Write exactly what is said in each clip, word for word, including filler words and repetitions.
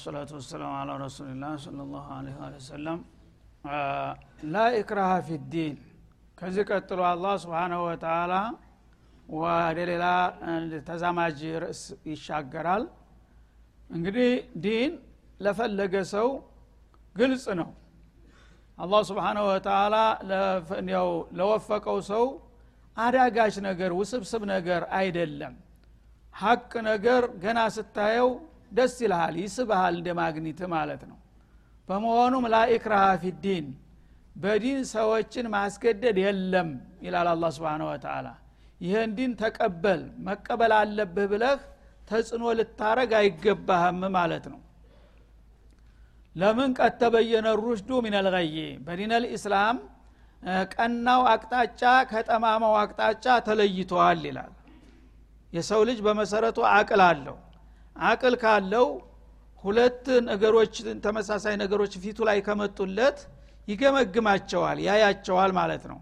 والصلاة والسلام على رسول الله صلى الله عليه وسلم لا إكراه في الدين كذلك اتلوا الله سبحانه وتعالى ወደሌላ ተዛማጅ ርዕስ ይሻገራል። እንግዲህ ዲን ለፈለገ ሰው ግልጽ ነው። አላህ Subhanahu Wa Ta'ala ለፈነው ለወፈቀው ሰው አዳጋች ነገር ውስብስብ ነገር አይደለም። ሐቅ ነገር ገና ስታየው ደስ ይላል፣ ይስባል፣ እንደማግኒት ማለት ነው። በመሆኑ መላኢክራሃ ፊዲን በዲን ሰዎችን ማስገደድ የለም ይላል አላህ Subhanahu Wa Ta'ala። ይሄን ዲን ተቀበል መቀበል አለብህ ብለህ ተጽኖ ልታረግ አይገባህም ማለት ነው። ለምን ከተበየነ ሩሽዱ ሚነል ገይ በዲነል እስላም ቀናው አቅጣጫ ከጠማማው አቅጣጫ ተለይቷል ይላል። የሰው ልጅ በመሰረቱ አቅል አለው። አቅል ካለው ሁለት ነገሮች ተመሳሳይ ነገሮች ፊቱ ላይ ከመጡለት ይገመግማቸዋል፣ ያያቸዋል ማለት ነው።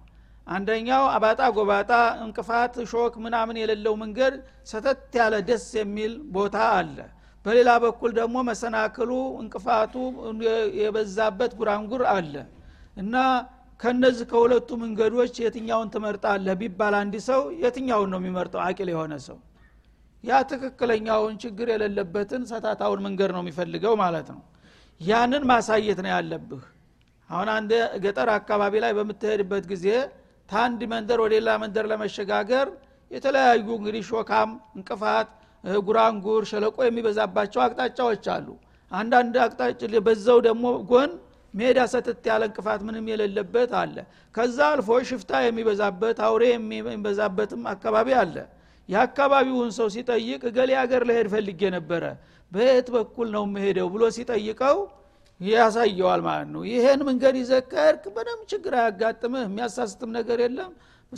አንደኛው አባጣ ጎባጣ እንቅፋት ሾክ ምናምን የሌለው መንገድ ሰተት ያለ ደስ የሚል ቦታ አለ። በሌላ በኩል ደግሞ መሰናክሉ እንቅፋቱ የበዛበት ጉራንጉር አለ። እና ከነዚህ ከሁለቱ መንገዶች የትኛውን ትመርጣለህ ቢባል አንድ ሰው የትኛውን ነው የሚመርጠው? አቂል የሆነ ሰው ያ ትክክለኛውን ችግር የሌለበትን ሰታታውን መንገድ ነው የሚፈልገው ማለት ነው። ያንን ማሳየት ነው ያለብህ። አሁን አንድ ገጠር አካባቢ ላይ በመተሄድበት ጊዜ ታንድ መንደር ወደ ሌላ መንደር ለመሸጋገር የተለያዩ እንግዲህ ሾካም እንቅፋት ጉራንጉር ሸለቆ የሚበዛባቸው አቅጣጫዎች አሉ። አንድ አንድ አቅጣጫ ለበዛው ደግሞ ጎን ሜዳ ሰተት ያለ እንቅፋት ምንም የሌለበት አለ። ከዛ አልፎ ሽፍታ የሚበዛበት አውሬ የሚበዛበትም አካባቢ አለ። ያካባቢውን ሰው ሲጠይቅ ገሌ ሀገር ለሄድ ፈልጌ ነበር በየት በኩል ነው መሄደው ብሎ ሲጠይቀው ያሳየዋል ማለት ነው። ይሄን መንገድ ይዘከርክ በደም ችግር ያጋጥምህ የሚያሳስተም ነገር የለም፣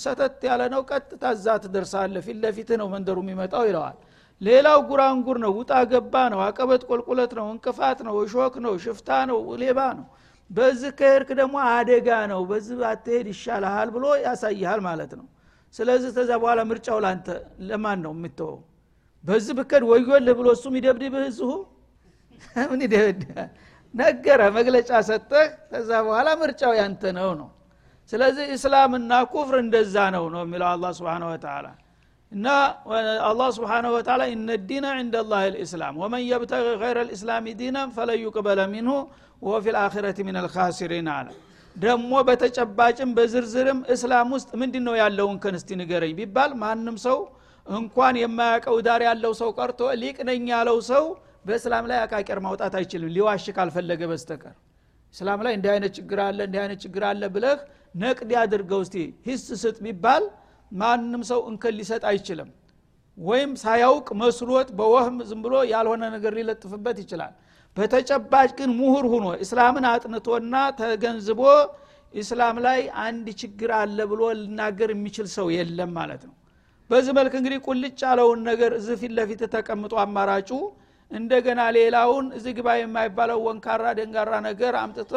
ሰተት ያለ ነው፣ ቀጥታ እዛ ትደርሳለህ፣ ፊት ለፊት ነው መንደሩ የሚመጣው ይለዋል። ሌላው ጉራንጉር ነው፣ ውጣ ገባ ነው፣ አቀበት ቆልቁለት ነው፣ እንቅፋት ነው፣ ሾክ ነው፣ ሽፍታ ነው፣ ሌባ ነው። በዚህ ከርክ ደግሞ አደጋ ነው፣ በዚህ አትሄድ ይሻላል ብሎ ያሳያል ማለት ነው። ስለዚህ ተዛ በኋላ ምርጫው ላንተ ለማን ነው የምትተወው? በዚህ ብከድ ወይወል ብሎ እሱም ይደብድብህ እዚሁ ምን ይደብድህ ነገረ መግለጫ ሰጠህ። ከዛ በኋላ ምርጫው ያንተ ነው ነው። ስለዚህ እስላምና ኩፍር እንደዛ ነው ነው የሚለው አላህ Subhanahu Wa Ta'ala። እና አላህ Subhanahu Wa Ta'ala ان الدين عند الله الاسلام ومن يبتغي غير الاسلام دينا فلن يقبل منه وهو في الاخره من الخاسرين على ደሞ በተጨባጭም በዝርዝርም እስላም ውስጥ ምንድነው ያለውን ከንስቲ ንገረኝ ቢባል ማንም ሰው እንኳን የማያቀው ዳር ያለው ሰው ቀርቶ ሊቅነኝ ያለው ሰው በእስላም ላይ አቃቀር ማውጣት አይችልም ሊዋሽክ አልፈለገ በስተቀር። እስላም ላይ እንዲህ አይነት ችግር አለ እንዲህ አይነት ችግር አለ ብለህ ነቅድ ያድርገው እስቲ ሂስ ስጥ ቢባል ማንም ሰው እንከል ሊሰጥ አይችልም። ወይም ሳያውቅ መስሎት በወህም ዝም ብሎ ያልሆነ ነገር ሊለጥፍበት ይችላል። በተጨባጭ ግን ምሁር ሆኖ እስላምን አጥንቶና ተገንዝቦ እስላም ላይ አንድ ችግር አለ ብሎ ልናገር የሚችል ሰው የለም ማለት ነው። በዚህ መልኩ እንግዲህ ቁልጭ ያለውን ነገር እዚህ ፊት ለፊት ተቀምጦ አማራጩ እንደገና ሌላውን እዚህ ግባ የማይባለው ወንካራ ደንጋራ ነገር አምጥቶ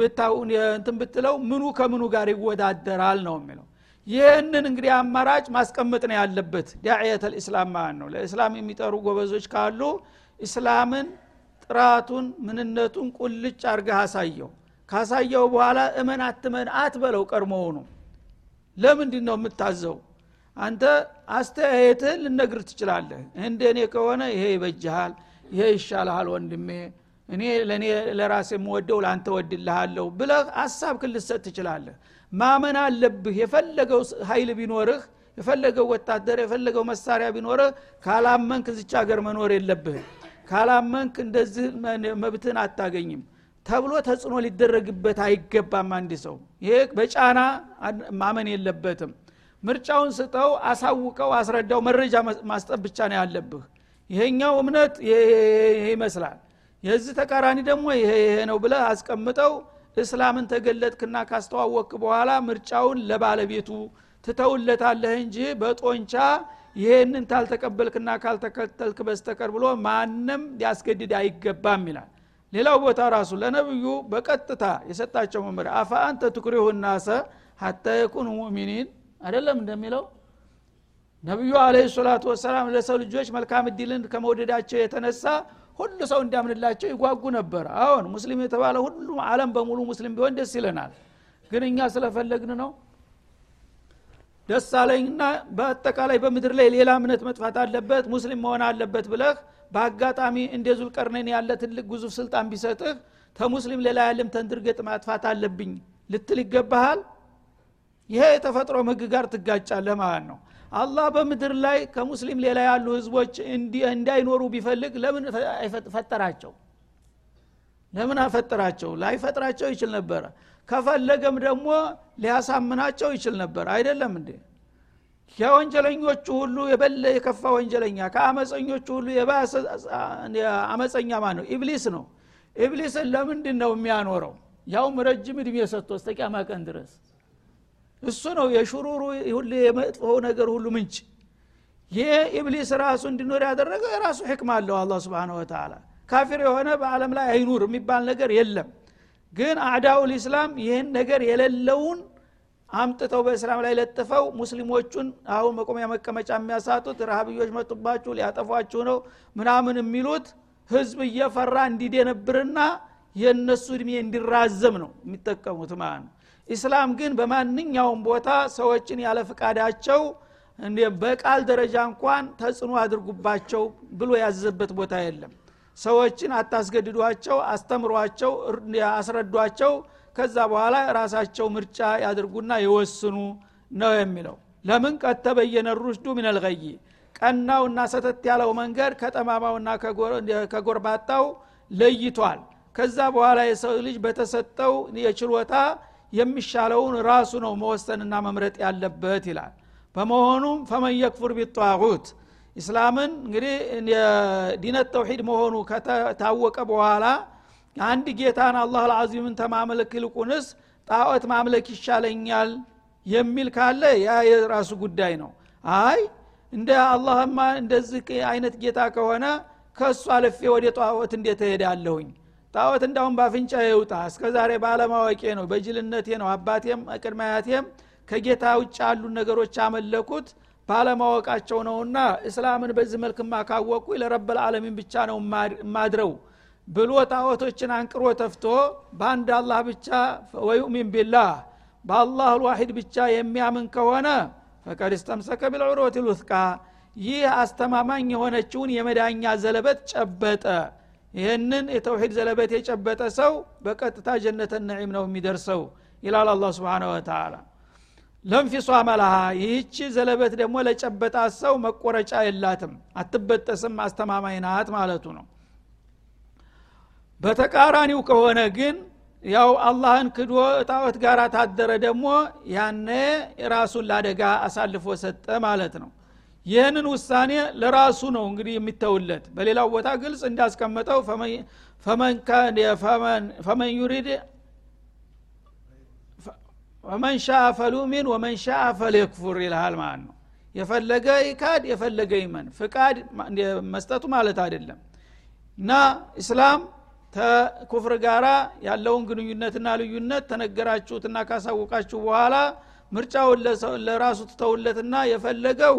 በታውን እንትን ብትለው ምኑ ከምኑ ጋር ይወዳደራል ነው የሚለው። ይሄንን እንግዲህ አማራጭ ማስቀመጥ ነው ያለበት ዳዒየተል እስላም ማለት ነው። ለእስላም የሚጠሩ ጎበዞች ካሉ እስላምን ጥራቱን ምንነቱን ቁልጭ አርገህ አሳየው። ካሳየው በኋላ እመን አትመን አትበለው ቀርመው ነው። ለምንድን ነው የምታዘው? አንተ አስተያየትህ ልነግር ትችላለህ። እንደኔ ከሆነ ይሄ ይበጃል፣ ይሄ ይሻላል ወንድሜ፣ እኔ ለኔ ለራሴ የምወደው ላንተ ወድልሃለሁ ብለህ ሐሳብ ክልሰት ትችላለህ። ማመን አለብህ። የፈለገው ኃይል ቢኖርህ የፈለገው ወታደር የፈለገው መሳሪያ ቢኖርህ ካላመንክ እዚች ሀገር መኖር የለብህ፣ ካላመንክ እንደዚህ መብትን አታገኝም ተብሎ ተጽኖ ሊደረግበት አይገባም። አንድ ሰው ይሄ በጫና ማመን የለበትም። ምርጫውን ስጠው፣ አሳውቀው፣ አስረዳው። መረጃ ማስጠብ ብቻ ነው ያለብህ። ይሄኛው እምነት ይሄ ይመስላል፣ የዚህ ተቃራኒ ደግሞ ይሄ ይሄ ነው ብለህ አስቀምጠው። እስላምን ተገለጥክና ካስተዋወቅክ በኋላ ምርጫውን ለባለቤቱ ትተውለታለህ እንጂ በጦንቻ ይሄንን ታልተቀበልክና ካልተከተልክ በስተቀር ብሎ ማንም ያስገድድ አይገባም ይላል። ሌላው ቦታ ራሱ ለነብዩ በቀጥታ የሰጣቸው መመሪያ አፋ አንተ ትክሪሁ الناس حتى يكونوا مؤمنين አይደለም እንደሚለው ነብዩ አለይሂ ሰላቱ ወሰለም ለሰው ልጆች መልካም ዲልን ከመወደዳቸው የተነሳ ሁሉ ሰው እንዲያምንላቸው ይጓጉ ነበር። አሁን ሙስሊም የተባለ ሁሉ ዓለም በሙሉ ሙስሊም ቢሆን ደስ ይለናል። ግን እኛ ስለፈለግን ነው ደስ አለኝና በአጠቃላይ በመድር ላይ ሌላ እምነት መጥፋት አለበት ሙስሊም መሆን አለበት ብለህ ባጋጣሚ እንደ ዙልቀርነን ያለ ትልቅ ጉዙፍ ስልጣን ቢሰጥህ ተሙስሊም ሌላ ዓለም ተንድርገጥ ማጥፋት አለብኝ ልትል ይገባሃል። ይሄ የተፈጠረ መግጋር ትጋጫለህ ማለት ነው። አላህ በመድር ላይ ከሙስሊም ሌላ ያሉ ህዝቦች እንዳይኖሩ ቢፈልግ ለምን አይፈጠራቸው? ለምን አፈጠራቸው? ላይፈጠራቸው ይችል ነበር። ከፈለገም ደግሞ ሊያሳምናቸው ይችል ነበር። አይደለም እንዴ? የወንጀለኞቹ ሁሉ የበለ የከፋ ወንጀለኛ ከአመፀኞቹ ሁሉ የባሰ አመፀኛ ማን ነው? ኢብሊስ ነው። ኢብሊስ ለምንድን ነው የሚያኖረው? ያውም ረጅም እድሜ ሰጥቶ እስከ ቂያማ ቀን ድረስ እሱ ነው የሽሩሩ ሁሉ የመጥፎው ነገር ሁሉ ምንጭ። የኢብሊስ ራሱ እንዲኖር ያደረገው የራሱ ህክማ አለው አላህ Subhanahu Wa Ta'ala። ካፊር የሆነ በአለም ላይ አይኖር የሚባል ነገር የለም። ግን አዳው الاسلام ይሄን ነገር የሌለውን አምጥተው በእስላም ላይ ለጥፈው ሙስሊሞቹን አሁን መቆሚያ መቀመጫ የሚያሳጡት ረሃብዮች መጥባችሁ ሊያጠፋችሁ ነው ምናምን የሚሉት ህዝብ እየፈራ እንዲደነብርና የነሱ እድሜ እንዲራዘም ነው የሚጠቀሙት ማለት ነው። እስላም ግን በማንኛውም ቦታ ሰዎችን ያለ ፍቃዳቸው እንደ በቃል ደረጃ እንኳን ተጽኖ አድርጉባቸው ብሎ ያዘበት ቦታ የለም። ሰዎችን አታስገድዷቸው፣ አስተምሯቸው፣ ያስረዷቸው ከዛ በኋላ ራሳቸው ምርጫ ያድርጉና ይወስኑ ነው የሚለው። ለምን ከተበየነ ሩሽዱ ሚነል ገይ ቀናውና ሰተት ያለው መንገድ ከጠማማውና ከጎርባጣው ለይቷል። ከዛ በኋላ የሰው ልጅ በተሰጠው የችሎታ የሚሻለውን ራሱ ነው መወሰንና መምረጥ ያለበት ይላል። በመሆኑም فمن يكفر بالطاغوت እስላምን እንግዲህ የዲነት ተውሂድ መሆኑ ከታወቀ በኋላ አንድ ጌታን አላህል አዚምን ተማመልክ ልቁንስ ጣዖት ማምለክ ይሻለኛል የሚል ካለ ያ የራሱ ጉዳይ ነው። አይ እንደ አላህማ እንደዚህ አይነት ጌታ ከሆነ ከሱ አለፌ ወደ ጣዖት እንዴት እሄዳለሁኝ? ጣዖት እንዳውም ባፍንጫ ይውጣ እስከዛሬ ባለማወቄ ነው በጅልነቴ ነው አባቴም ቅድመ አያቴም ከጌታ ውጭ ያሉ ነገሮች አመለኩት ባለማወቃቸው ነውና እስላምን በዚህ መልክማ ካወቁ ለረበል ዓለሚን ብቻ ነው ማድረው ብሎ ጣዖቶችን አንቅሮ ተፍቶ በአንድ አላህ ብቻ ወይኡሚን ቢላህ በአላህ الواحد ብቻ የሚያምን ከሆነ فقد استمسك بالعروة الوثقى ይህ አስተማማኝ የሆነችውን የመዳኛ ዘለበት ጨበጠ። ይሄንን የተውሂድ ዘለበት የጨበጠ ሰው በቀጥታ ጀነተን ነዒም ነው የሚደርሰው ይላል አላህ Subhanahu Wa Ta'ala። ለንፊሷ ማላሃ ይህች ዘለበት ደግሞ ለጨበጣ ሰው መቆረጫ የላትም አትበጠስም አስተማማኝ ናት ማለቱ ነው። በተቃራኒው ከሆነ ግን ያው አላህን ክዶ ጣዖት ጋር ታደረ ደግሞ ያኔ ራሱን ለአደጋ አሳልፎ ሰጠ ማለት ነው። ይህንን ውሳኔ ለራሱ ነው እንግዲህ የሚተውለት። በሌላው ቦታ ግልጽ እንዳስቀመጠው فمن كان فمن فمن يريد فمن شاء فليؤمن ومن شاء فليكفر ይላል ማለት ነው። የፈለገ ይካድ የፈለገ ይመን ፍቃድ መስጠቱ ማለት አይደለም። እና እስላም ከኩፍር ጋራ ያለውን ግንኙነትና ልዩነት ተነገራችሁትና ካሳወቃችሁ በኋላ ምርጫውን ለራሱ ተውለትና የፈለገው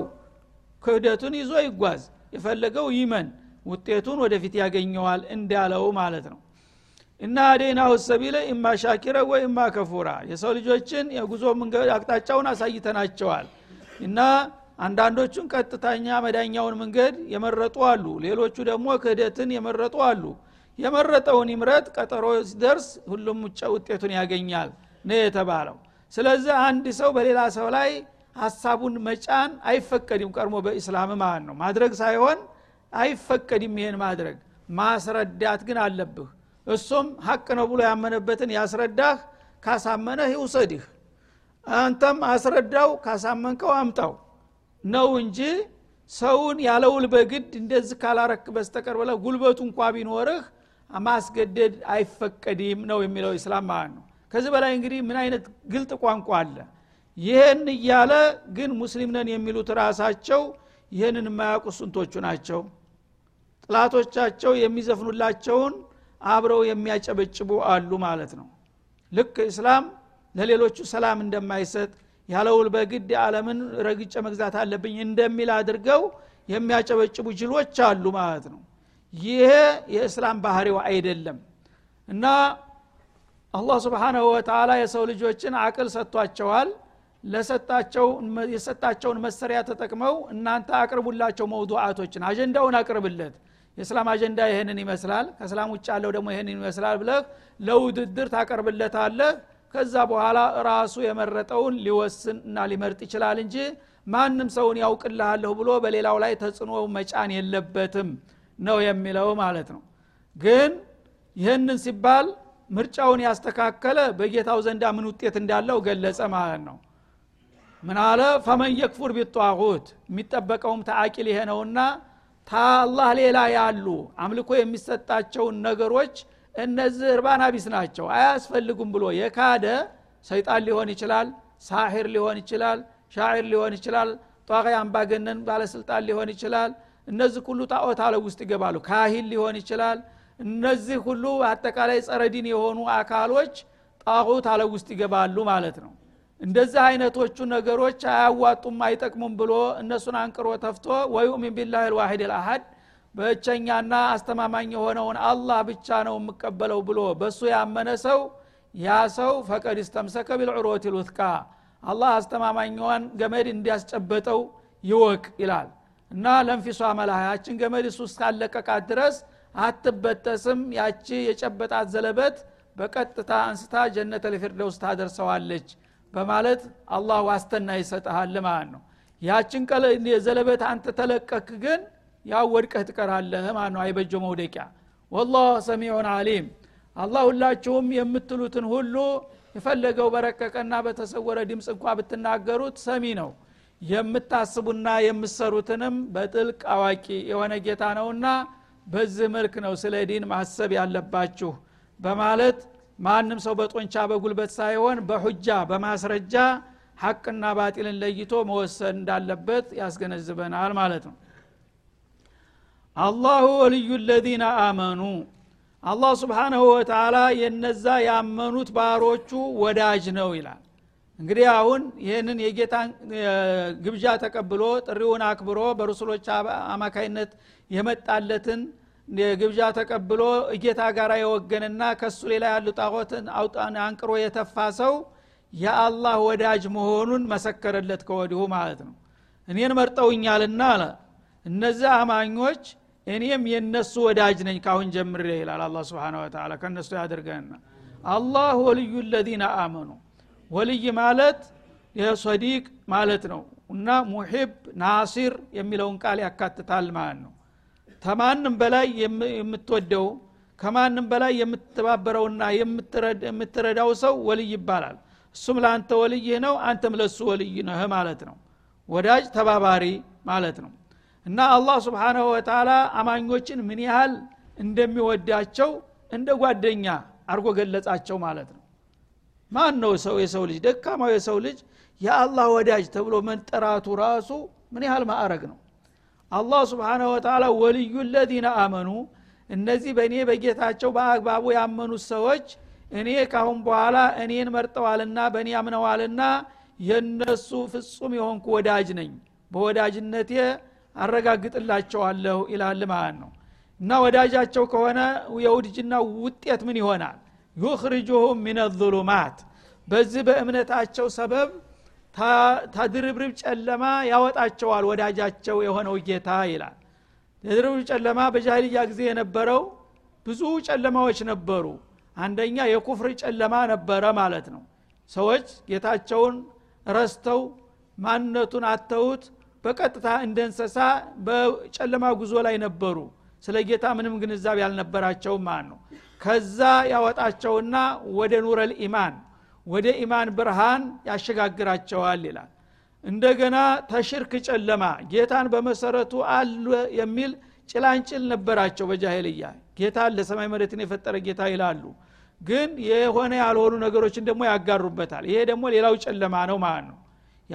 ክህደቱን ይዞ ይጓዝ የፈለገው ይመን ውጤቱን ወደፊት ያገኘዋል እንዳለው ማለት ነው። እና አደይናሁ ሰቢለ ኢማ ሻኪረ ወኢማ ከፉራ የሰው ልጆችን የጉዞ መንገድ አቅጣጫውን አሳይተናቸዋል። እና አንዳንዶቹን ቀጥተኛ መዳኛውን መንገድ የመረጡ አሉ፣ ሌሎቹ ደግሞ ክህደትን የመረጡ አሉ። የመረጠውን ይምረጥ ቀጠሮ ሲደርስ ሁሉም ውጤቱን ያገኛል ነው የተባለው። ስለዚህ አንድ ሰው በሌላ ሰው ላይ ሐሳቡን መጫን አይፈቀድም። ቀርሞ በእስላም ማን ነው ማድረግ ሳይሆን አይፈቀድም። ይሄን ማድረግ ማስረዳት ግን አለብህ። እሱም ሐቅ ነው ብሎ ያመነበትን ያስረዳህ፣ ካሳመነህ ይውሰድህ፣ አንተም አስረዳው፣ ካሳመንከው አምጣው ነው እንጂ ሰውን ያለውል በግድ እንደዚህ ካላረክ በስተቀር በለ ጉልበቱ እንኳን ቢኖርህ ማስገደድ አይፈቀድም ነው የሚለው እስላም ማን ነው። ከዚህ በላይ እንግዲህ ምን አይነት ግልጥ ቋንቋ አለ? ይሄን እያለ ግን ሙስሊም ነን የሚሉት ራሳቸው ይሄንን የማያውቁ ስንቶቹ ናቸው? ጥላቶቻቸው የሚዘፍኑላቸውን አብረው የሚያጨበጭቡ አሉ ማለት ነው። ልክ እስላም ለሌሎቹ ሰላም እንደማይሰጥ ያለውል በግድ ዓለምን ረግጬ መግዛት አለብኝ እንደሚል አድርገው የሚያጨበጭቡ ጅሎች አሉ ማለት ነው። ይሄ የእስላም ባህሪው አይደለም። እና አላህ Subhanahu Wa Ta'ala የሰው ልጆችን አቅል ሰጥቷቸዋል። ለሰጣቸው የሰጣቸውን መሰሪያ ተጠቅመው እናንተ አቅርቡላቸው መውዱዓቶችን አጀንዳውን አቅርብለት። የእስላም አጀንዳ ይሄንን ይመስላል ከእስላም ውጭ ያለው ደግሞ ይሄንን ይመስላል ብለህ ለውድድር ታቀርብለታለህ። ከዛ በኋላ ራሱ የመረጠውን ሊወስንና ሊመርጥ ይችላል እንጂ ማንም ሰውን ያውቅልሃለሁ ብሎ በሌላው ላይ ተጽኖ መጫን የለበትም ነው የሚለው ማለት ነው። ግን ይሄንን ሲባል ምርጫውን ያስተካከለ በጌታው ዘንዳ ምን ውጤት እንዳለው ገለጸ ማለት ነው። ምን አለ فمن يكفر بالطاغوت የሚጠበቀውም ተአቂል ይሄ ነውና ታላህ ሌላ ያሉ አምልኮ የሚሰጣቸው ነገሮች እነዚህ እርባና ቢስ ናቸው አያስፈልጉም ብሎ የካደ ሰይጣን ሊሆን ይችላል፣ ሳህር ሊሆን ይችላል፣ ሻዕር ሊሆን ይችላል፣ ጧጋይ አምባገነን ባለስልጣን ሊሆን ይችላል። እነዚህ ሁሉ ጣዖት አለ ውስጥ ይገባሉ። ካሂል ሊሆን ይችላል። እነዚህ ሁሉ አጠቃላይ ጸረዲን የሆኑ አካሎች ጣዖት አለ ውስጥ ይገባሉ ማለት ነው። እንደዚህ አይነቶቹ ነገሮች አያዋጡም አይጠቅሙም ብሎ እነሱን አንቅሮ ተፍቶ ወይኡሚን ቢላሂል ዋሂዲል አሐድ በእቸኛና አስተማማኝ የሆነውን አላህ ብቻ ነው መቀበለው ብሎ በሱ ያመነ ሰው ያ ሰው ፈቀድ ይስተምሰከ ቢልዑሩቲል ወስቃ አላህ አስተማማኝዋን ገመድ እንዲያስጨበጠው ይወቅ ይላል። እና ለንፊሷ መላሃያችን ገመድ እሱ እስካለቀቃት ድረስ አትበጠስም። ያቺ የጨበጣት ዘለበት በቀጥታ አንስታ ጀነተል ፊርደውስ ታደርሰዋለች በማለት አላህ ዋስተና ይሰጣል ማለት ነው። ያቺን ቀለ የዘለበት አንተ ተለቀክ ግን ያው ወድቀህ ትቀራለህ ማለት ነው። አይበጀው መውደቂያ والله سميع عليم አላህ ሁላችሁም የምትሉትን ሁሉ የፈለገው በረከቀና በተሰወረ ድምጽ እንኳን ብትናገሩት ሰሚ ነው። የምታስቡና የምትሰሩትንም በጥልቅ አዋቂ የሆነ ጌታ ነውና በዚህ መልኩ ነው ስለ ዲን ማሰብ ያለባችሁ በማለት ማንም ሰው በጦንቻ በጉልበት ሳይሆን በሁጃ በማስረጃ ሐቅና ባጢልን ለይቶ መወሰን እንዳለበት ያስገነዝበናል ማለት ነው። አላሁ ወልዩ الذين آمنوا አላህ Subhanahu Wa Ta'ala የነዛ ያመኑት ባሮቹ ወዳጅ ነው ይላል። እንግዲህ አሁን ይሄንን የጌታን ግብዣ ተቀብሎ ጥሪውን አክብሮ በርሱሎች አማካይነት የመጣለትን የግብዣ ተቀብሎ ጌታ ጋራ የወገነና ከሱ ሌላ ያሉ ጣዖትን አውጣን አንቅሮ የተፋሰው ያአላህ ወዳጅ መሆኑን መሰከረለት ከወዲሁ ማለት ነው። እኔን መርጠውኛልና አለ እነዛ አማኞች እኔም የነሱ ወዳጅ ነኝ ካሁን ጀምሬ ይላል አላህ Subhanahu Wa Ta'ala ከነሱ ያደርገና አላህ ወልዩ الذين آمنوا ወልይ ማለት የሶዲቅ ማለት ነው እና ሙሂብ ናሲር የሚለውን ቃል ያካትታል ማለት ነው። ተማንም በላይ የምትወደው ከማንም በላይ የምትባበረውና የምትረዳው ሰው ወልይ ይባላል። እሱም ላንተ ወልይ ነው አንተም ለሱ ወልይ ነህ ማለት ነው። ወዳጅ ተባባሪ ማለት ነው። እና አላህ Subhanahu Wa Ta'ala አማኞችን ምን ያህል እንደሚወዳቸው እንደ ጓደኛ አርጎ ገለጻቸው ማለት ነው። ማን ነው ሰው የሰው ልጅ ደካማው የሰው ልጅ ያአላህ ወዳጅ ተብሎ መጠራቱ ራሱ ምን ያህል ማዕረግ ነው። አላህ Subhanahu Wa Ta'ala ወልዩ الذين آمنوا እነዚህ በእኔ በጌታቸው በአግባቡ ያመኑ ሰዎች እኔ ካሁን በኋላ እኔን መርጠዋልና በእኔ አምነዋልና የነሱ ፍጹም የሆንኩ ወዳጅ ነኝ በወዳጅነቴ አረጋግጥላቸዋለሁ ይላል ማለት ነው። እና ወዳጃቸው ከሆነ የውድጅና ውጤት ምን ይሆናል يخرجهم من الظلمات በዚህ በእምነታቸው ሰበብ ታድርብርብ ጨለማ ያወጣቸዋል ወዳጃቸው የሆነው ጌታ ይላል። ድርብርብ ጨለማ በጃሂልያ ጊዜ የነበረው ብዙ ጨለማዎች ነበሩ። አንደኛ የኩፍር ጨለማ ነበረ ማለት ነው። ሰዎች ጌታቸውን ረስተው ማንነቱን አተውት በቀጥታ እንደንሰሳ በጨለማ ጉዞ ላይ ነበሩ። ስለ ጌታ ምንም ግንዛቤ ያልነበራቸው ማን ነው ከዛ ያወጣቸውና ወደ ኑረል ኢማን ወደ ኢማን ብርሃን ያሸጋግራቸዋል ይላል። እንደገና ተሽርክ ጨለማ ጌታን በመሰረቱ አለ የሚል ጭላንጭል ነበራቸው በጃሂልያ ጌታ ለሰማይ መሬትን የፈጠረ ጌታ ይላሉ። ግን የሆነ ያልሆኑ ነገሮችን ደግሞ ያጋሩበታል። ይሄ ደግሞ ሌላው ጨለማ ነው ማለት ነው።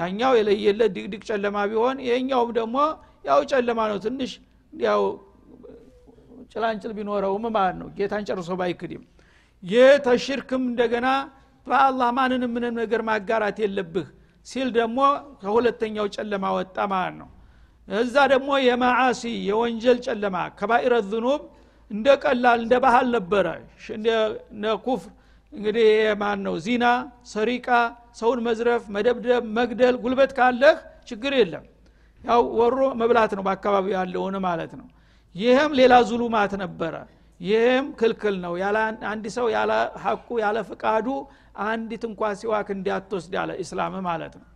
ያኛው የለየለ ድቅድቅ ጨለማ ቢሆን ይሄኛው ደግሞ ያው ጨለማ ነው ትንሽ ያው ጭላንጭል ቢኖረውም ማለት ነው ጌታን ጨርሶ ባይክድም። የተሽርክም እንደገና በአላህ ማንንም ምንም ነገር ማጋራት የለብህ ሲል ደግሞ ከሁለተኛው ጨለማ ወጣ ማለት ነው። እዛ ደግሞ የማዓሲ የወንጀል ጨለማ ከባኢረ ዝኑብ እንደቀላል እንደባህል ነበር እንደ ነኩፍ እንግዲህ ማን ነው ዚና ሰሪቃ ሰውን መዝረፍ መደብደብ መግደል ጉልበት ካለህ ችግር የለም ያው ወሮ መብላት ነው በአካባቢው ያለው ነው ማለት ነው ይሄም ሌላ ዙሉማት ነበር ይሄም ክልክል ነው ያላ አንድ ሰው ያላ ሐቁ ያላ ፍቃዱ አንድ ትንኳስ ይዋክ እንዲያትወስድ ያለ እስላም ማለት ነው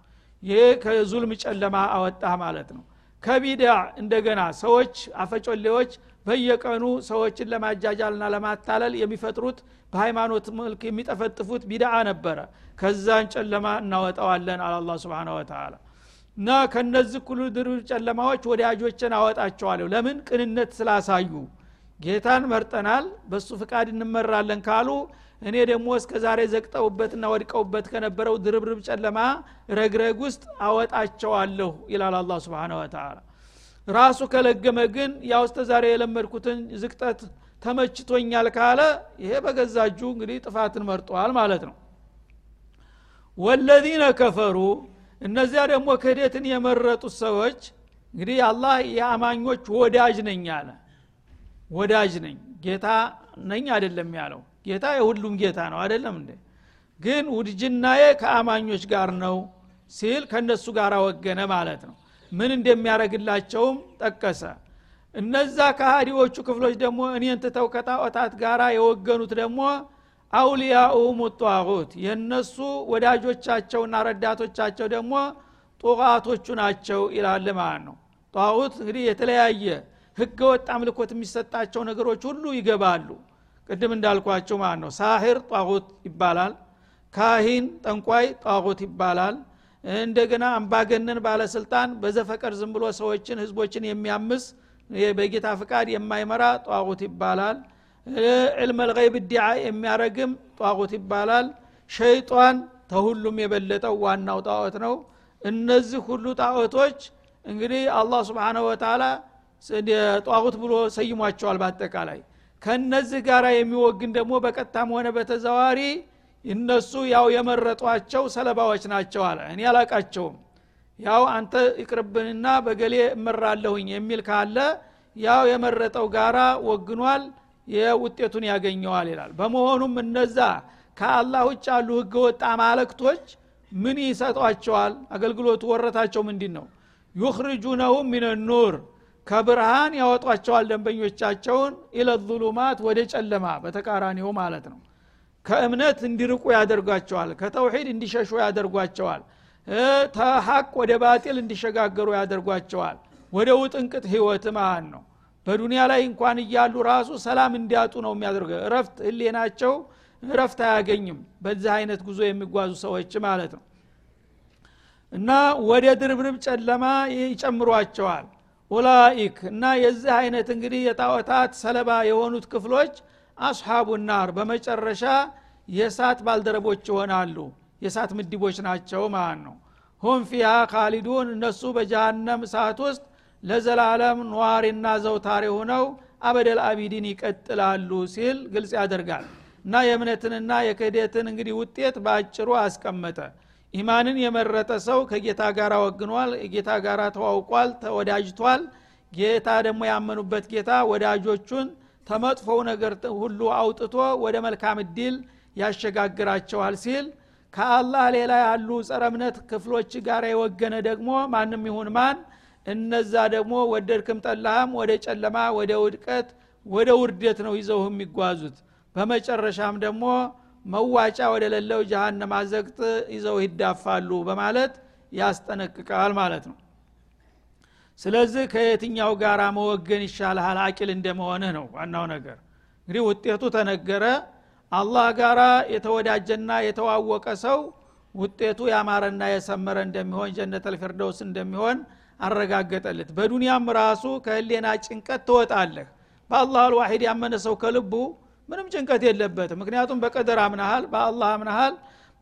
ይሄ ከዙልም ጨለማ አወጣ ማለት ነው ከቢድዓ እንደገና ሰዎች አፈጮሌዎች በየቀኑ ሰዎችን ለማጃጃልና ለማታለል የሚፈጥሩት በሃይማኖት መልክ የሚጠፈጥፉት ቢድዓ ነበር ከዛን ጨለማ እናወጣዋለን አላህ Subhanahu Wa Ta'ala ና ከነዚህ ሁሉ ድሩ ጨለማዎች ወዳጆችን አወጣቸዋለሁ ለምን ቅንነት ስላሳዩ ጌታን መርጠናል በሱ ፍቃድ እንመራለን ካሉ እኔ ደግሞ እስከ ዛሬ ዘቅጠውበትና ወድቀውበት ከነበረው ድርብርብ ጨለማ ረግረግ ውስጥ አወጣቸዋለሁ ኢላላ አላህ Subhanahu Wa Ta'ala ራሱ ከለገመ ግን ያው እስከ ዛሬ የለመድኩትን ዝቅጠት ተመችቶኛል ካለ ይሄ በገዛጁ እንግዲህ ጥፋትን መርጧል ማለት ነው والذين كفروا እነዚያ ደግሞ ክህደትን የመረጡ ሰዎች እንግዲህ አላህ የአማኞች ወዳጅ ነኝ አለ ወዳጅ ነኝ ጌታ ነኝ አይደለም ያለው ጌታ የሁሉም ጌታ ነው አይደለም እንዴ ግን ውድጅናዬ ከአማኞች ጋር ነው ሲል ከነሱ ጋር ወገነ ማለት ነው ምን እንደሚያረግላቸው ተቀሰ እነዛ ከሃዲዎቹ ክፍሎች ደግሞ እኔን ተተው ከጣዖታት ጋር የወገኑት ደግሞ አውሊያኡም ጧጉት የነሱ ወዳጆቻቸውና ረዳቶቻቸው ደግሞ ጧጋቶቹ ናቸው ኢላለ ማለት ነው ጧጉት እንግዲህ የተለያየ ህገወጥ አምልኮት የሚሰጣቸው ነገሮች ሁሉ ይገባሉ ቀደም እንዳልኳቸው ማለት ነው ሳህር ጧጉት ይባላል ካሂን ጠንቋይ ጧጉት ይባላል እንደገና አምባገነን ባለስልጣን በዘፈቀር ዝም ብሎ ሰዎችን ህዝቦችን የሚያምስ በጌታ ፍቃድ የማይመራ ጧጉት ይባላል علم الغيب ادعاء የሚያረግም ጧጉት ይባላል ሸይጣን ተሁሉም የበለጠው ዋናው ጣዖት ነው እነዚህ ሁሉ ጣዖቶች እንግዲህ አላህ Subhanahu Wa Ta'ala ጧጉት ብሎ ሰይሟቸዋል በአጠቃላይ ከነዚህ ጋራ የሚወግን ደግሞ በቀጣም ሆነ በተዛዋሪ እነሱ ያው የመረጧቸው ሰለባዎች ናቸው አለ እኔ አላቃቸውም ያው አንተ ይቅርብንና በገሌ እመራለሁኝ የሚል ካለ ያው የመረጠው ጋራ ወግኗል የውጤቱን ያገኘዋል ይላል በመሆኑም እነዛ ከአላህ ውጭ ያሉ ህገወጥ አማልክቶች ምን ይሰጧቸዋል አገልግሎት ወረታቸው ምንድነው يخرجونهم من النور ከብርሃን ያወጧቸዋል ደንበኞቻቸውን الى الظلمات ወደ ጨለማ በተቃራኒው ማለት ነው ከእምነት እንዲርቁ ያደርጓቸዋል ከተውሂድ እንዲሸሹ ያደርጓቸዋል ተሐቅ ወደ ባጢል እንዲሸጋገሩ ያደርጓቸዋል ወደ ውጥንቅት ህይወት ማን ነው በዱንያ ላይ እንኳን ይያሉ ራሱ ሰላም እንዲያጡ ነው የሚያደርገው ረፍት ህሊናቸው ረፍት አያገኝም በዛ አይነት ጉዞ የሚጓዙ ሰዎች ማለት ነው እና ወደ ድርብርብ ጨለማ ይጨምሯቸዋል ኡላኢክ እና የዛ አይነት እንግዲህ የጣዖታት ሰለባ የሆኑት ክፍሎች አስሐቡን ናር በመጨረሻ የሳት ባልደረቦች ይሆናሉ የሳት ምድቦች ናቸው ማለት ነው ሁም ፊሃ ኻሊዱን እነሱ በጀሃነም እሳት ውስጥ ለዘላለም ኗሪና ዘውታሪ ሆነው አበደል አቢዲን ይቀጥላሉ ሲል ግልጽ ያደርጋል እና የእምነትንና የክህደትን እንግዲህ ውጤት ባጭሩ አስቀመጠ ኢማንን የመረጠ ሰው ከጌታ ጋር ወግኗል ጌታ ጋር ተዋውቋል ተወዳጅቷል ጌታ ደግሞ ያመኑበት ጌታ ወዳጆቹን ተመጥፈው ነገር ሁሉ አውጥቶ ወደ መልካም ዲል ያሸጋግራቸዋል ሲል ከአላህ ሌላ ያሉ ጸረ እምነት ክፍሎች ጋር የወገነ ደግሞ ማንም ይሁን ማን እነዛ ደግሞ ወደድክም ጠላህም ወደ ጨለማ ወደ ውድቀት ወደ ውርደት ነው ይዘውም ይጓዙት በመጨረሻም ደግሞ መዋጫ ወደ ለለው ጀሃነም አዘቅት ይዘው ይዳፋሉ በማለት ያስጠነቅቃል ማለት ነው ስለዚህ ከየትኛው ጋራ መወገን ይሻላል አቂል እንደመሆነ ነው ዋናው ነገር እንግዲህ ውጤቱ ተነገረ አላህ ጋራ የተወዳጀና የተዋወቀ ሰው ውጤቱ ያማረና የሰመረ እንደሚሆን ጀነተል ፊርደውስ እንደሚሆን አረጋገጠለት በዱንያም ራሱ ከህሊና ጭንቀት ተወጣለህ በአላህ አልዋሂድ ያመነ ሰው ከልቡ ምንም ጭንቀት የለበትም ምክንያቱም በቀደር አምናሃል በአላህ አምናሃል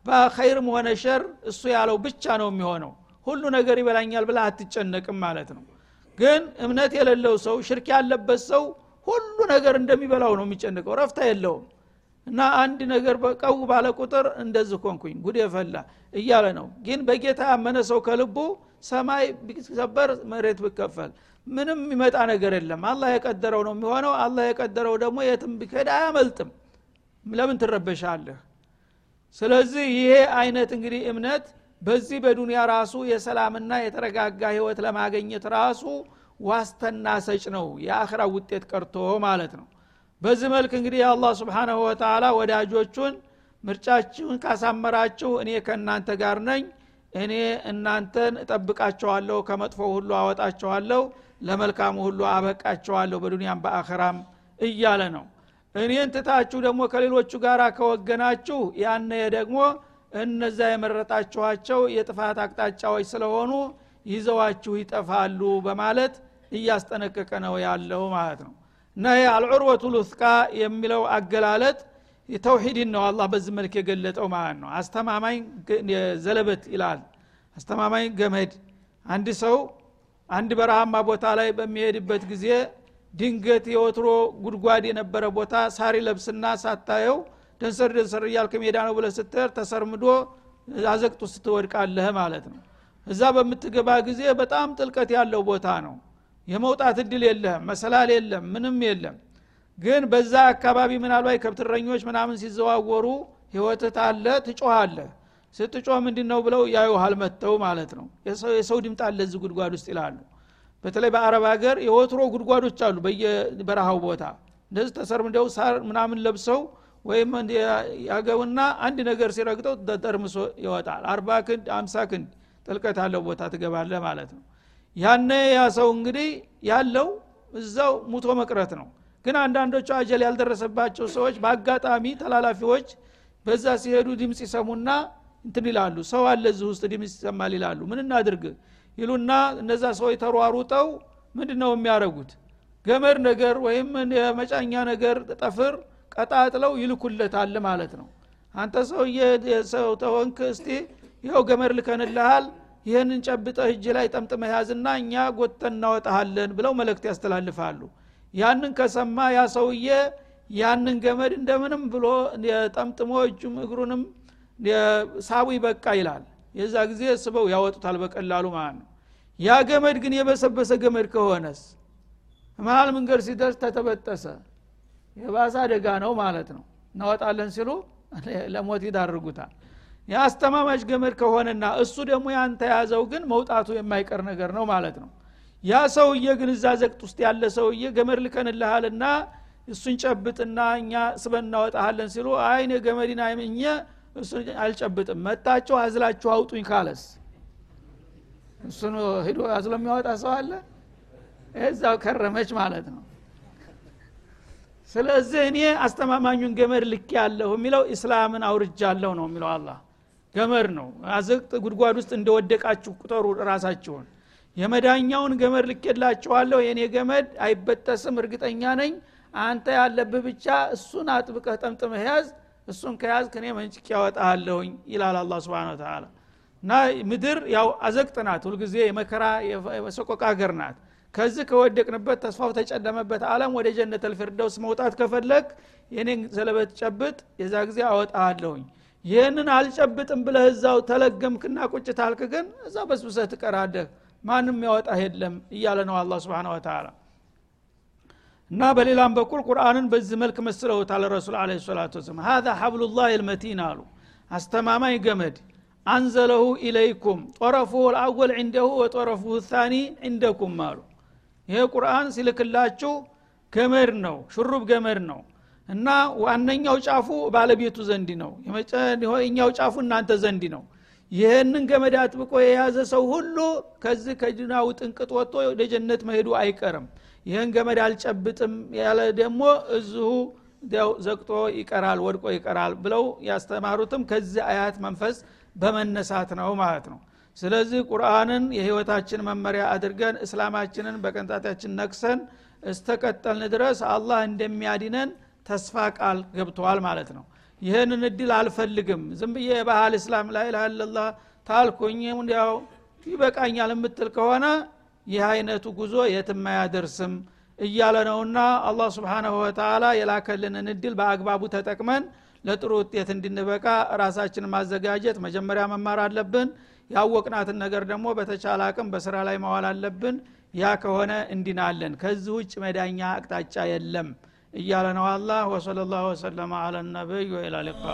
በኸይርም ሆነ ሸር እሱ ያለው ብቻ ነው የሚሆነው ሁሉ ነገር ይበላኛል ብለህ አትጨነቅም ማለት ነው ግን እምነት የሌለው ሰው ሽርክ ያለበት ሰው ሁሉ ነገር እንደሚበላው ነው የሚጨነቀው ረፍታ የለውም እና አንድ ነገር በቀው ባለ ቁጥር እንደዚህ ሆንኩኝ ጉድ ይፈላ እያለ ነው። ግን በጌታ ያመነ ሰው ከልቡ ሰማይ ቢሰበር መሬት ቢከፈል ምንም ይመጣ ነገር የለም። አላህ የቀደረው ነው የሚሆነው። አላህ የቀደረው ደግሞ የትም ቢከዳ አያመልጥም። ለምን ትረበሻለህ? ስለዚህ ይሄ አይነት እንግዲህ እምነት በዚህ በዱንያ ራሱ የሰላምና የተረጋጋ ህይወት ለማግኘት ራሱ ዋስትና ሰጭ ነው፣ የአኺራ ውጤት ቀርቶ ማለት ነው። በዚህ መልክ እንግዲህ አላህ Subhanahu Wa Ta'ala ወዳጆቹን ምርጫችሁን ካሳመራችሁ እኔ ከእናንተ ጋር ነኝ፣ እኔ እናንተን እጠብቃችኋለሁ፣ ከመጥፎ ሁሉ አወጣችኋለሁ፣ ለመልካም ሁሉ አበቃችኋለሁ በዱንያም በአኺራም እያለ ነው። እኔን ትታችሁ ደግሞ ከሌሎቹ ጋር ከወገናችሁ ያነ ደግሞ እነዛ የመረጣችኋቸው የጥፋት አቅጣጫዎች ስለሆኑ ይዘዋችሁ ይጠፋሉ በማለት እያስጠነቀቀ ነው ያለው ማለት ነው። እና ያልዑርወቱ ልስቃ የሚለው አገላለጥ የተውሂድን ነው አላህ በዚህ መልኩ የገለጠው ማለት ነው። አስተማማኝ ዘለበት ይላል፣ አስተማማኝ ገመድ። አንድ ሰው አንድ በረሃማ ቦታ ላይ በሚሄድበት ጊዜ ድንገት የወትሮ ጉድጓድ የነበረ ቦታ ሳሪ ለብስና ሳታየው ደንሰር ደንሰር እያልክ ሜዳ ነው ብለህ ስትሄድ ተሰርምዶ አዘቅጡ ስትወድቃለህ ማለት ነው። እዛ በምትገባ ጊዜ በጣም ጥልቀት ያለው ቦታ ነው። የመውጣት እድል የለም፣ መሰላል የለም፣ ምንም የለም። ግን በዛ አካባቢ ምናልባት ከብትረኞች ምናምን ሲዘዋወሩ ህይወትህ ታለ ትጮሃለህ። ስትጮህ ምንድነው ብለው ያዩሃል መተው ማለት ነው። የሰው የሰው ድምፅ አለ እዚህ ጉድጓድ ውስጥ ይላሉ። በተለይ በአረብ ሀገር የወትሮ ጉድጓዶች አሉ በየበረሃው ቦታ እንደዚህ ተሰርምደው ሳር ምናምን ለብሰው ወይም ያገውና አንድ ነገር ሲረግጠው ተደርምሶ ይወጣል። አርባ ክንድ አምሳ ክንድ ጥልቀት ያለው ቦታ ትገባለህ ማለት ነው። ያኔ ያ ሰው እንግዲህ ያለው እዛው ሙቶ መቅረት ነው። ግን አንዳንዶቹ አጀል ያልደረሰባቸው ሰዎች በአጋጣሚ ተላላፊዎች በዛ ሲሄዱ ድምጽ ይሰሙና እንትን ይላሉ። ሰው አለ እዚህ ውስጥ ድምጽ ይሰማል ይላሉ። ምን እናድርግ ይሉና እነዛ ሰው ተሯሩጠው ምንድነው የሚያረጉት? ገመድ ነገር ወይም የመጫኛ ነገር ጠፍር ቀጣጥለው ይልኩለታል ማለት ነው። አንተ ሰውዬ ሰው ተወንክ እስቲ ይሄው ገመድ ልከንልሃል፣ ይሄንን ጨብጠህ እጅ ላይ ጠምጥመህ ያዝና እኛ ጎተን እናወጣሃለን ብለው መልእክት ያስተላልፋሉ። ያንን ከሰማ ያ ሰውዬ ያንን ገመድ እንደምንም ብሎ ጠምጥሞ እጁም እግሩንም ሳቡ ይበቃ ይላል። የዛ ጊዜ ስበው ያወጡታል በቀላሉ ማለት ነው። ያ ገመድ ግን የበሰበሰ ገመድ ከሆነስ መሃል መንገድ ሲደርስ ተተበጠሰ የባሰ አደጋ ነው ማለት ነው። እናወጣለን ሲሉ ለሞት ይዳርጉታል። ያስተማማች ገመድ ከሆነና እሱ ደግሞ ያንተ ያዘው ግን መውጣቱ የማይቀር ነገር ነው ማለት ነው። ያ ሰውዬ ግን እዛ ዘቅጥ ውስጥ ያለ ሰውዬ ገመድ ልከንልሃልና እሱን ጨብጥና እኛ ስበናወጣለን ሲሉ አይኔ ገመድን አይምኘ እሱን አልጨብጥም መጣቸው አዝላችሁ አውጡኝ ካለስ እሱን ሄዶ አዝሎ የሚያወጣ ሰው አለ? እዛው ከረመች ማለት ነው። ስለዚህ እኔ አስተማማኙን ገመድ ልክ ያለው የሚለው እስላምን አውርጃለሁ ነው የሚለው አላህ። ገመድ ነው አዘቅት ጉድጓድ ውስጥ እንደወደቃችሁ ቁጠሩ ራሳችሁን። የመዳኛውን ገመድ ልኬላችኋለሁ፣ የኔ ገመድ አይበጠስም እርግጠኛ ነኝ። አንተ ያለብህ ብቻ እሱን አጥብቀህ ጠምጥመህ ያዝ፣ እሱን ከያዝክ እኔ መንጭቅ ያወጣሃለሁኝ ይላል አላህ Subhanahu Wa Ta'ala። እና ምድር ያው አዘቅት ናት፣ ሁልጊዜ የመከራ የሰቆቃ ሀገር ናት። ከዚህ ከወደቅንበት ተስፋው ተጨለመበት ዓለም ወደ ጀነተል ፊርደውስ መውጣት ከፈለክ የኔን ዘለበት ጨብጥ፣ የዛ ጊዜ አወጣሃለሁኝ። ይህንን አልጨብጥም ብለህ እዛው ተለገምክና ቁጭ ታልክ ግን እዛ በስብሰህ ትቀራለህ፣ ማንም ያወጣህ የለም እያለ ነው አላህ Subhanahu Wa Ta'ala። እና በሌላም በኩል ቁርአንን በዚህ መልክ መስለውታል ረሱል አለይሂ ሰላቱ ወሰለም። هذا حبل الله المتين አሉ አስተማማኝ ገመድ አንዘለሁ ኢለይኩም طرفه الاول عنده وطرفه الثاني عندكم አሉ። ይሄ ቁርአን ሲልክላችሁ ገመድ ነው፣ ሽሩብ ገመድ ነው እና ዋነኛው ጫፉ ባለቤቱ ዘንድ ነው፣ የመጨረሻው ጫፉ እናንተ ዘንድ ነው። ይሄንን ገመድ አጥብቆ የያዘ ሰው ሁሉ ከዚህ ከዱንያው ጥንቅጥ ወጥቶ ወደ ጀነት መሄዱ አይቀርም። ይሄን ገመድ አልጨብጥም ያለ ደግሞ እዚሁ ዘቅጦ ይቀራል፣ ወድቆ ይቀራል ብለው ያስተማሩትም ከዚህ አያት መንፈስ በመነሳት ነው ማለት ነው። ስለዚህ ቁርአንን የህይወታችን መመሪያ አድርገን እስላማችንን በቀንጣታችን ነክሰን እስተቀጠልን ድረስ አላህ እንደሚያድነን ተስፋ ቃል ገብቷል ማለት ነው። ይሄንን እድል አልፈልግም ዝም ብዬ በአል እስላም ላይ ለአላህ ታልኩኝ ያው ይበቃኛል የምትል ከሆነ ይህ አይነቱ ጉዞ የትም አያደርስም። እያለ ነውና አላህ Subhanahu Wa Ta'ala የላከልንን እድል በአግባቡ ተጠቅመን ለጥሩ ውጤት እንድንበቃ ራሳችንን ማዘጋጀት መጀመሪያ መማር አለብን። ያወቅናትን ነገር ደግሞ በተቻለ አቅም በስራ ላይ ማዋል አለብን። ያ ከሆነ እንድናለን። ከዚህ ውጭ መዳኛ አቅጣጫ የለም እያለ ነው አላህ ወሰለላሁ ዐለይሂ ወሰለም አለ ነብዩ ኢላሊቃ